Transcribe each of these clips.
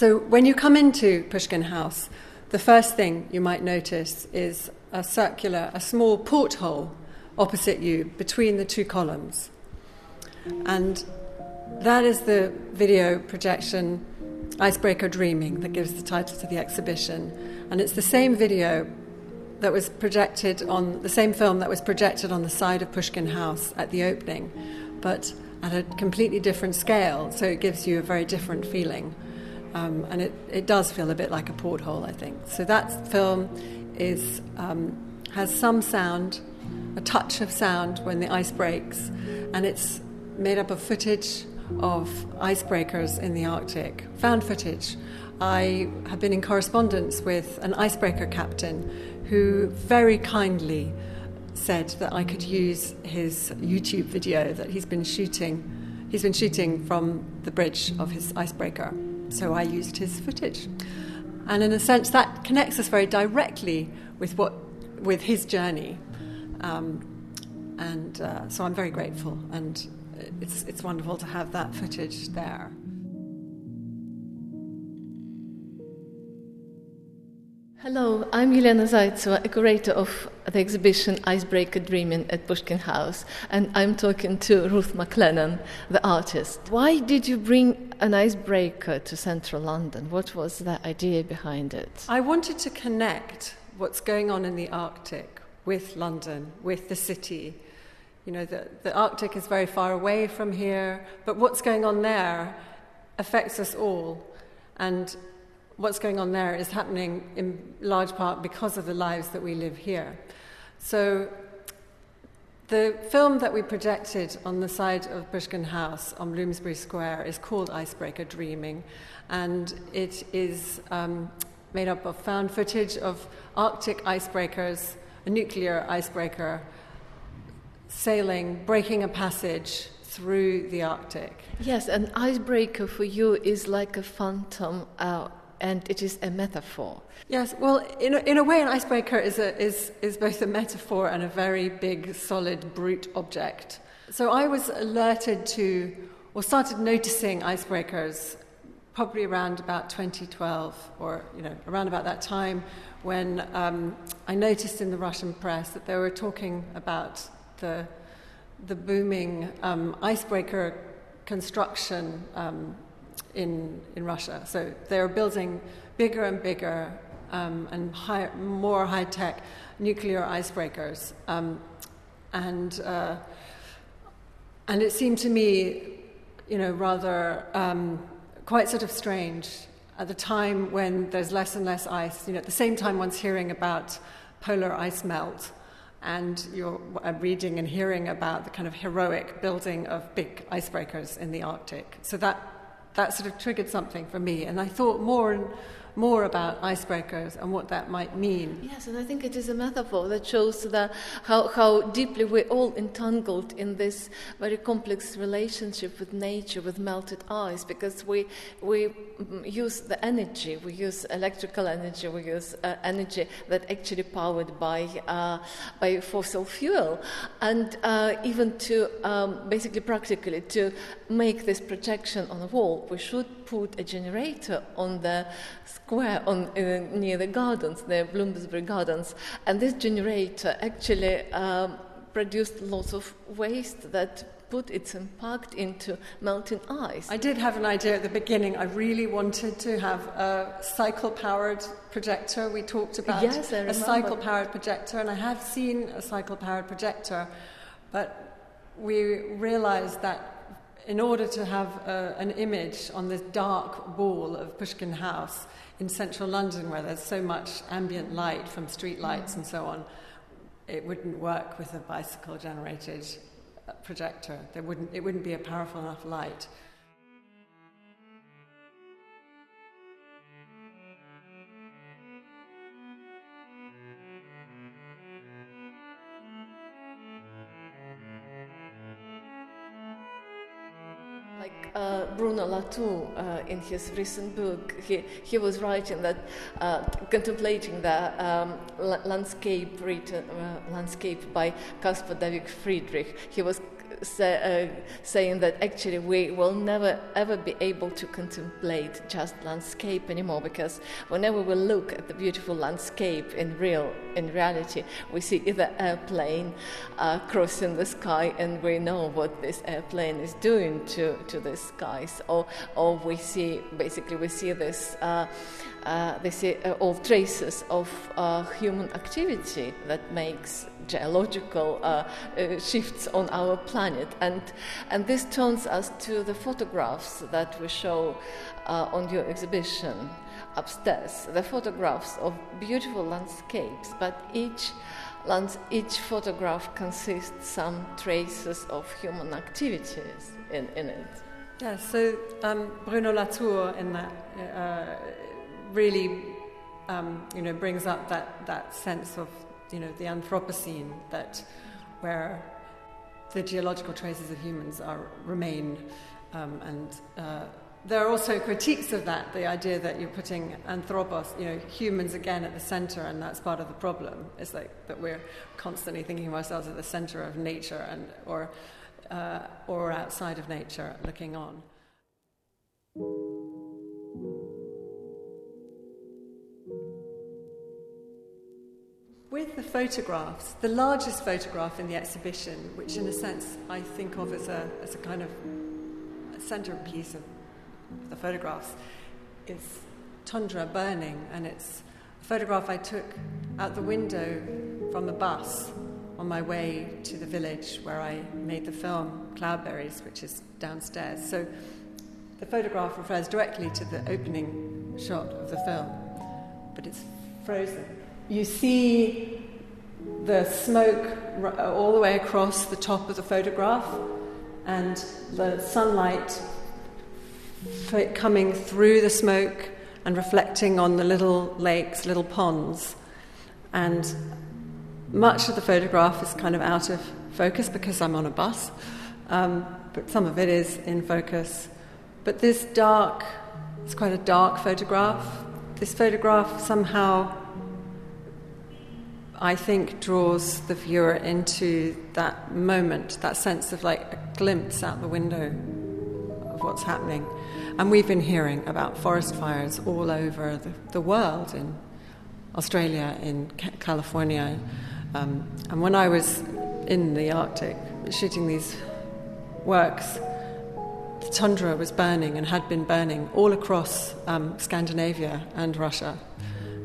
So when you come into Pushkin House, the first thing you might notice is a small porthole opposite you between the two columns. And that is the video projection Icebreaker Dreaming that gives the title to the exhibition. And it's the same video that was projected on the same film that was projected on the side of Pushkin House at the opening, but at a completely different scale, so it gives you a very different feeling. And it does feel a bit like a porthole, I think. So that film is has some sound, a touch of sound when the ice breaks, and it's made up of footage of icebreakers in the Arctic, found footage. I have been in correspondence with an icebreaker captain who very kindly said that I could use his YouTube video that he's been shooting. He's been shooting from the bridge of his icebreaker. So I used his footage. And in a sense, that connects us very directly with his journey. So I'm very grateful, and it's wonderful to have that footage there. Hello, I'm Yelena Zaitsova, a curator of the exhibition Icebreaker Dreaming at Pushkin House, and I'm talking to Ruth McLennan, the artist. Why did you bring an icebreaker to central London? What was the idea behind it? I wanted to connect what's going on in the Arctic with London, with the city. You know, the Arctic is very far away from here, but what's going on there affects us all, and what's going on there is happening in large part because of the lives that we live here. So the film that we projected on the side of Pushkin House on Bloomsbury Square is called Icebreaker Dreaming, and it is made up of found footage of Arctic icebreakers, a nuclear icebreaker, sailing, breaking a passage through the Arctic. Yes, an icebreaker for you is like a phantom and it is a metaphor. Yes, well, in a way, an icebreaker is both a metaphor and a very big, solid, brute object. So I was alerted to, or started noticing icebreakers probably around about 2012, or around about that time, when I noticed in the Russian press that they were talking about the booming icebreaker construction in Russia. So they're building bigger and bigger and more high-tech nuclear icebreakers. And it seemed to me, rather quite sort of strange at the time when there's less and less ice. At the same time one's hearing about polar ice melt, and you're reading and hearing about the kind of heroic building of big icebreakers in the Arctic. So that sort of triggered something for me, and I thought more and more about icebreakers and what that might mean. Yes, and I think it is a metaphor that shows how deeply we're all entangled in this very complex relationship with nature, with melted ice, because we use the energy, we use electrical energy, we use energy that actually powered by fossil fuel, and even to basically practically to make this projection on the wall, we should put a generator on the square near the gardens, the Bloomsbury Gardens, and this generator actually produced lots of waste that put its impact into melting ice. I did have an idea at the beginning. I really wanted to have a cycle-powered projector. We talked about a cycle-powered projector, and I have seen a cycle-powered projector, but we realized that in order to have an image on this dark wall of Pushkin House in central London, where there's so much ambient light from street lights and so on, it wouldn't work with a bicycle-generated projector. It wouldn't be a powerful enough light. Bruno Latour, in his recent book, he was writing that contemplating the landscape by Caspar David Friedrich, he was saying that actually we will never ever be able to contemplate just landscape anymore, because whenever we look at the beautiful landscape in reality, we see either airplane crossing the sky, and we know what this airplane is doing to the skies, or we see this. They see all traces of human activity that makes geological shifts on our planet, and this turns us to the photographs that we show on your exhibition upstairs. The photographs of beautiful landscapes, but each photograph consists some traces of human activities in it. Yeah. So Bruno Latour in that. Really, brings up that sense of, the Anthropocene, that where the geological traces of humans remain, and there are also critiques of that. The idea that you're putting anthropos, humans again at the center, and that's part of the problem. It's like that we're constantly thinking of ourselves at the center of nature, and or outside of nature, looking on. With the photographs, the largest photograph in the exhibition, which in a sense I think of as a kind of centerpiece of the photographs, is Tundra Burning, and it's a photograph I took out the window from a bus on my way to the village where I made the film Cloudberries, which is downstairs. So the photograph refers directly to the opening shot of the film, but it's frozen. You see the smoke all the way across the top of the photograph, and the sunlight coming through the smoke and reflecting on the little lakes, little ponds. And much of the photograph is kind of out of focus because I'm on a bus, but some of it is in focus. But it's quite a dark photograph. This photograph somehow, I think, draws the viewer into that moment, that sense of like a glimpse out the window of what's happening. And we've been hearing about forest fires all over the world, in Australia, in California. And when I was in the Arctic shooting these works, the tundra was burning and had been burning all across Scandinavia and Russia.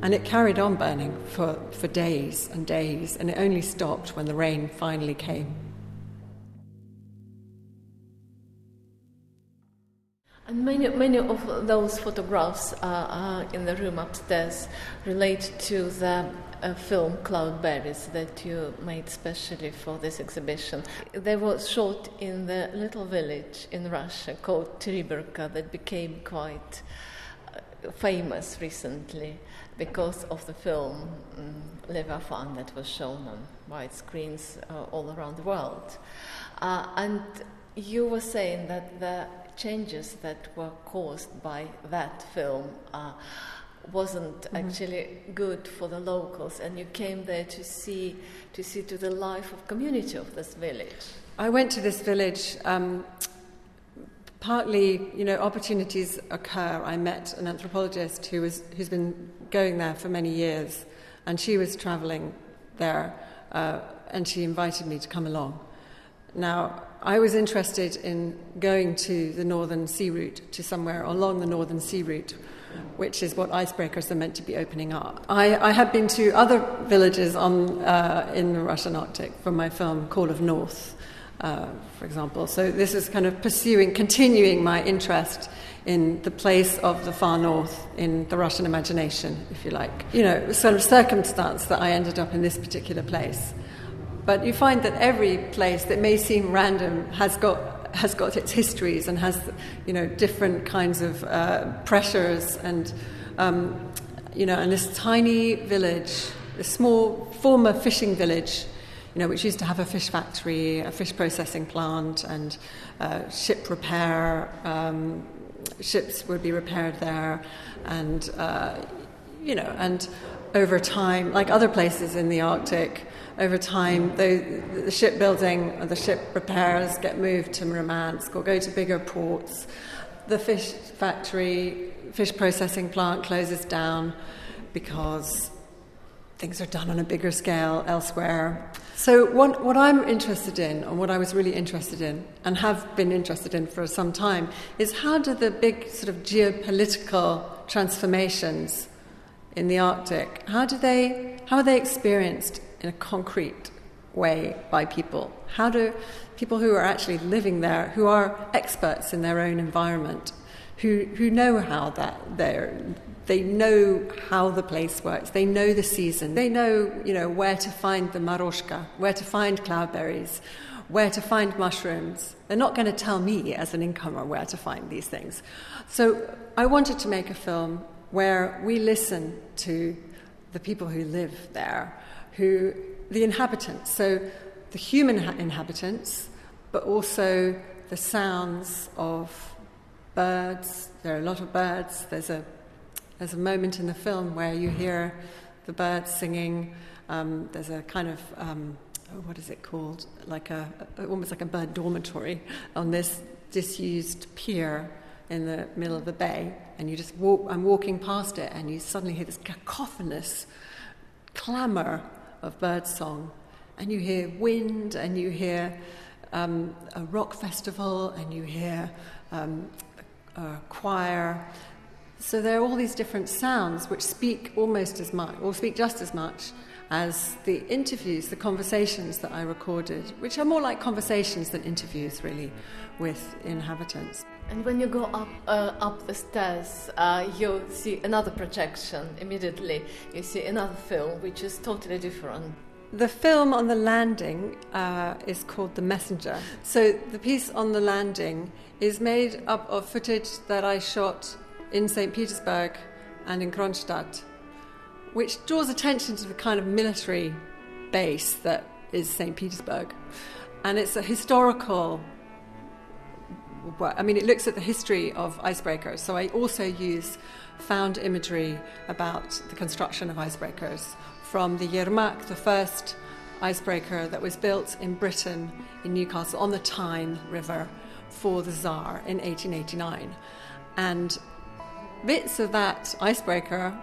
And it carried on burning for days and days, and it only stopped when the rain finally came. And many of those photographs are in the room upstairs relate to the film Cloudberries that you made specially for this exhibition. They were shot in the little village in Russia called Triberka that became quite famous recently because of the film Levafan that was shown on wide screens all around the world. And you were saying that the changes that were caused by that film wasn't actually good for the locals, and you came there to see to the life of community of this village. I went to this village. Partly, opportunities occur. I met an anthropologist who's been going there for many years, and she was travelling there, and she invited me to come along. Now, I was interested in going to the northern sea route, to somewhere along the northern sea route, which is what icebreakers are meant to be opening up. I had been to other villages in the Russian Arctic for my film Call of North, for example. So this is kind of continuing my interest in the place of the far north in the Russian imagination, if you like. It was sort of circumstance that I ended up in this particular place. But you find that every place that may seem random has got its histories and has, different kinds of pressures and, and this tiny village, a small former fishing village, which used to have a fish factory, a fish processing plant, and ship repair. Ships would be repaired there, and over time, like other places in the Arctic, over time, the shipbuilding or the ship repairs get moved to Murmansk or go to bigger ports. The fish factory, fish processing plant closes down because things are done on a bigger scale elsewhere. So what I'm interested in, or what I was really interested in, and have been interested in for some time, is how do the big sort of geopolitical transformations in the Arctic, how are they experienced in a concrete way by people? How do people who are actually living there, who are experts in their own environment, who know how they know how the place works, they know the season, they know, where to find the maroshka, where to find cloudberries, where to find mushrooms. They're not going to tell me as an incomer where to find these things. So I wanted to make a film where we listen to the people who live there, the inhabitants, so the human inhabitants, but also the sounds of birds. There are a lot of birds. There's a moment in the film where you hear the birds singing. There's a kind of what is it called? Like almost like a bird dormitory on this disused pier in the middle of the bay, and you just walk. I'm walking past it, and you suddenly hear this cacophonous clamour of bird song, and you hear wind, and you hear a rock festival, and you hear a choir. So there are all these different sounds which speak almost as much, or speak just as much, as the interviews, the conversations that I recorded, which are more like conversations than interviews, really, with inhabitants. And when you go up the stairs, you see another projection immediately. You see another film, which is totally different. The film on the landing is called The Messenger. So the piece on the landing is made up of footage that I shot in St. Petersburg and in Kronstadt, which draws attention to the kind of military base that is St. Petersburg. And it's a historical work. I mean, it looks at the history of icebreakers. So I also use found imagery about the construction of icebreakers from the Yermak, the first icebreaker that was built in Britain in Newcastle on the Tyne River for the Tsar in 1889. And bits of that icebreaker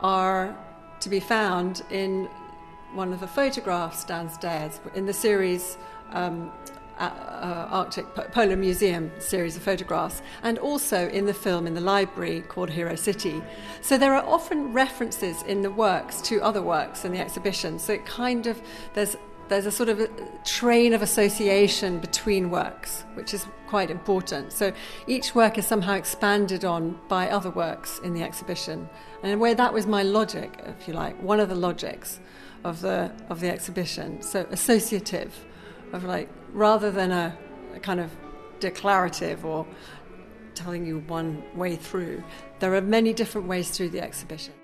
are to be found in one of the photographs downstairs in the series Arctic Polar Museum series of photographs, and also in the film in the library called Hero City. So there are often references in the works to other works in the exhibition. So it kind of there's a sort of a train of association between works, which is quite important. So each work is somehow expanded on by other works in the exhibition. And in a way, that was my logic, if you like, one of the logics of the exhibition. So associative, of like, rather than a kind of declarative or telling you one way through, there are many different ways through the exhibition.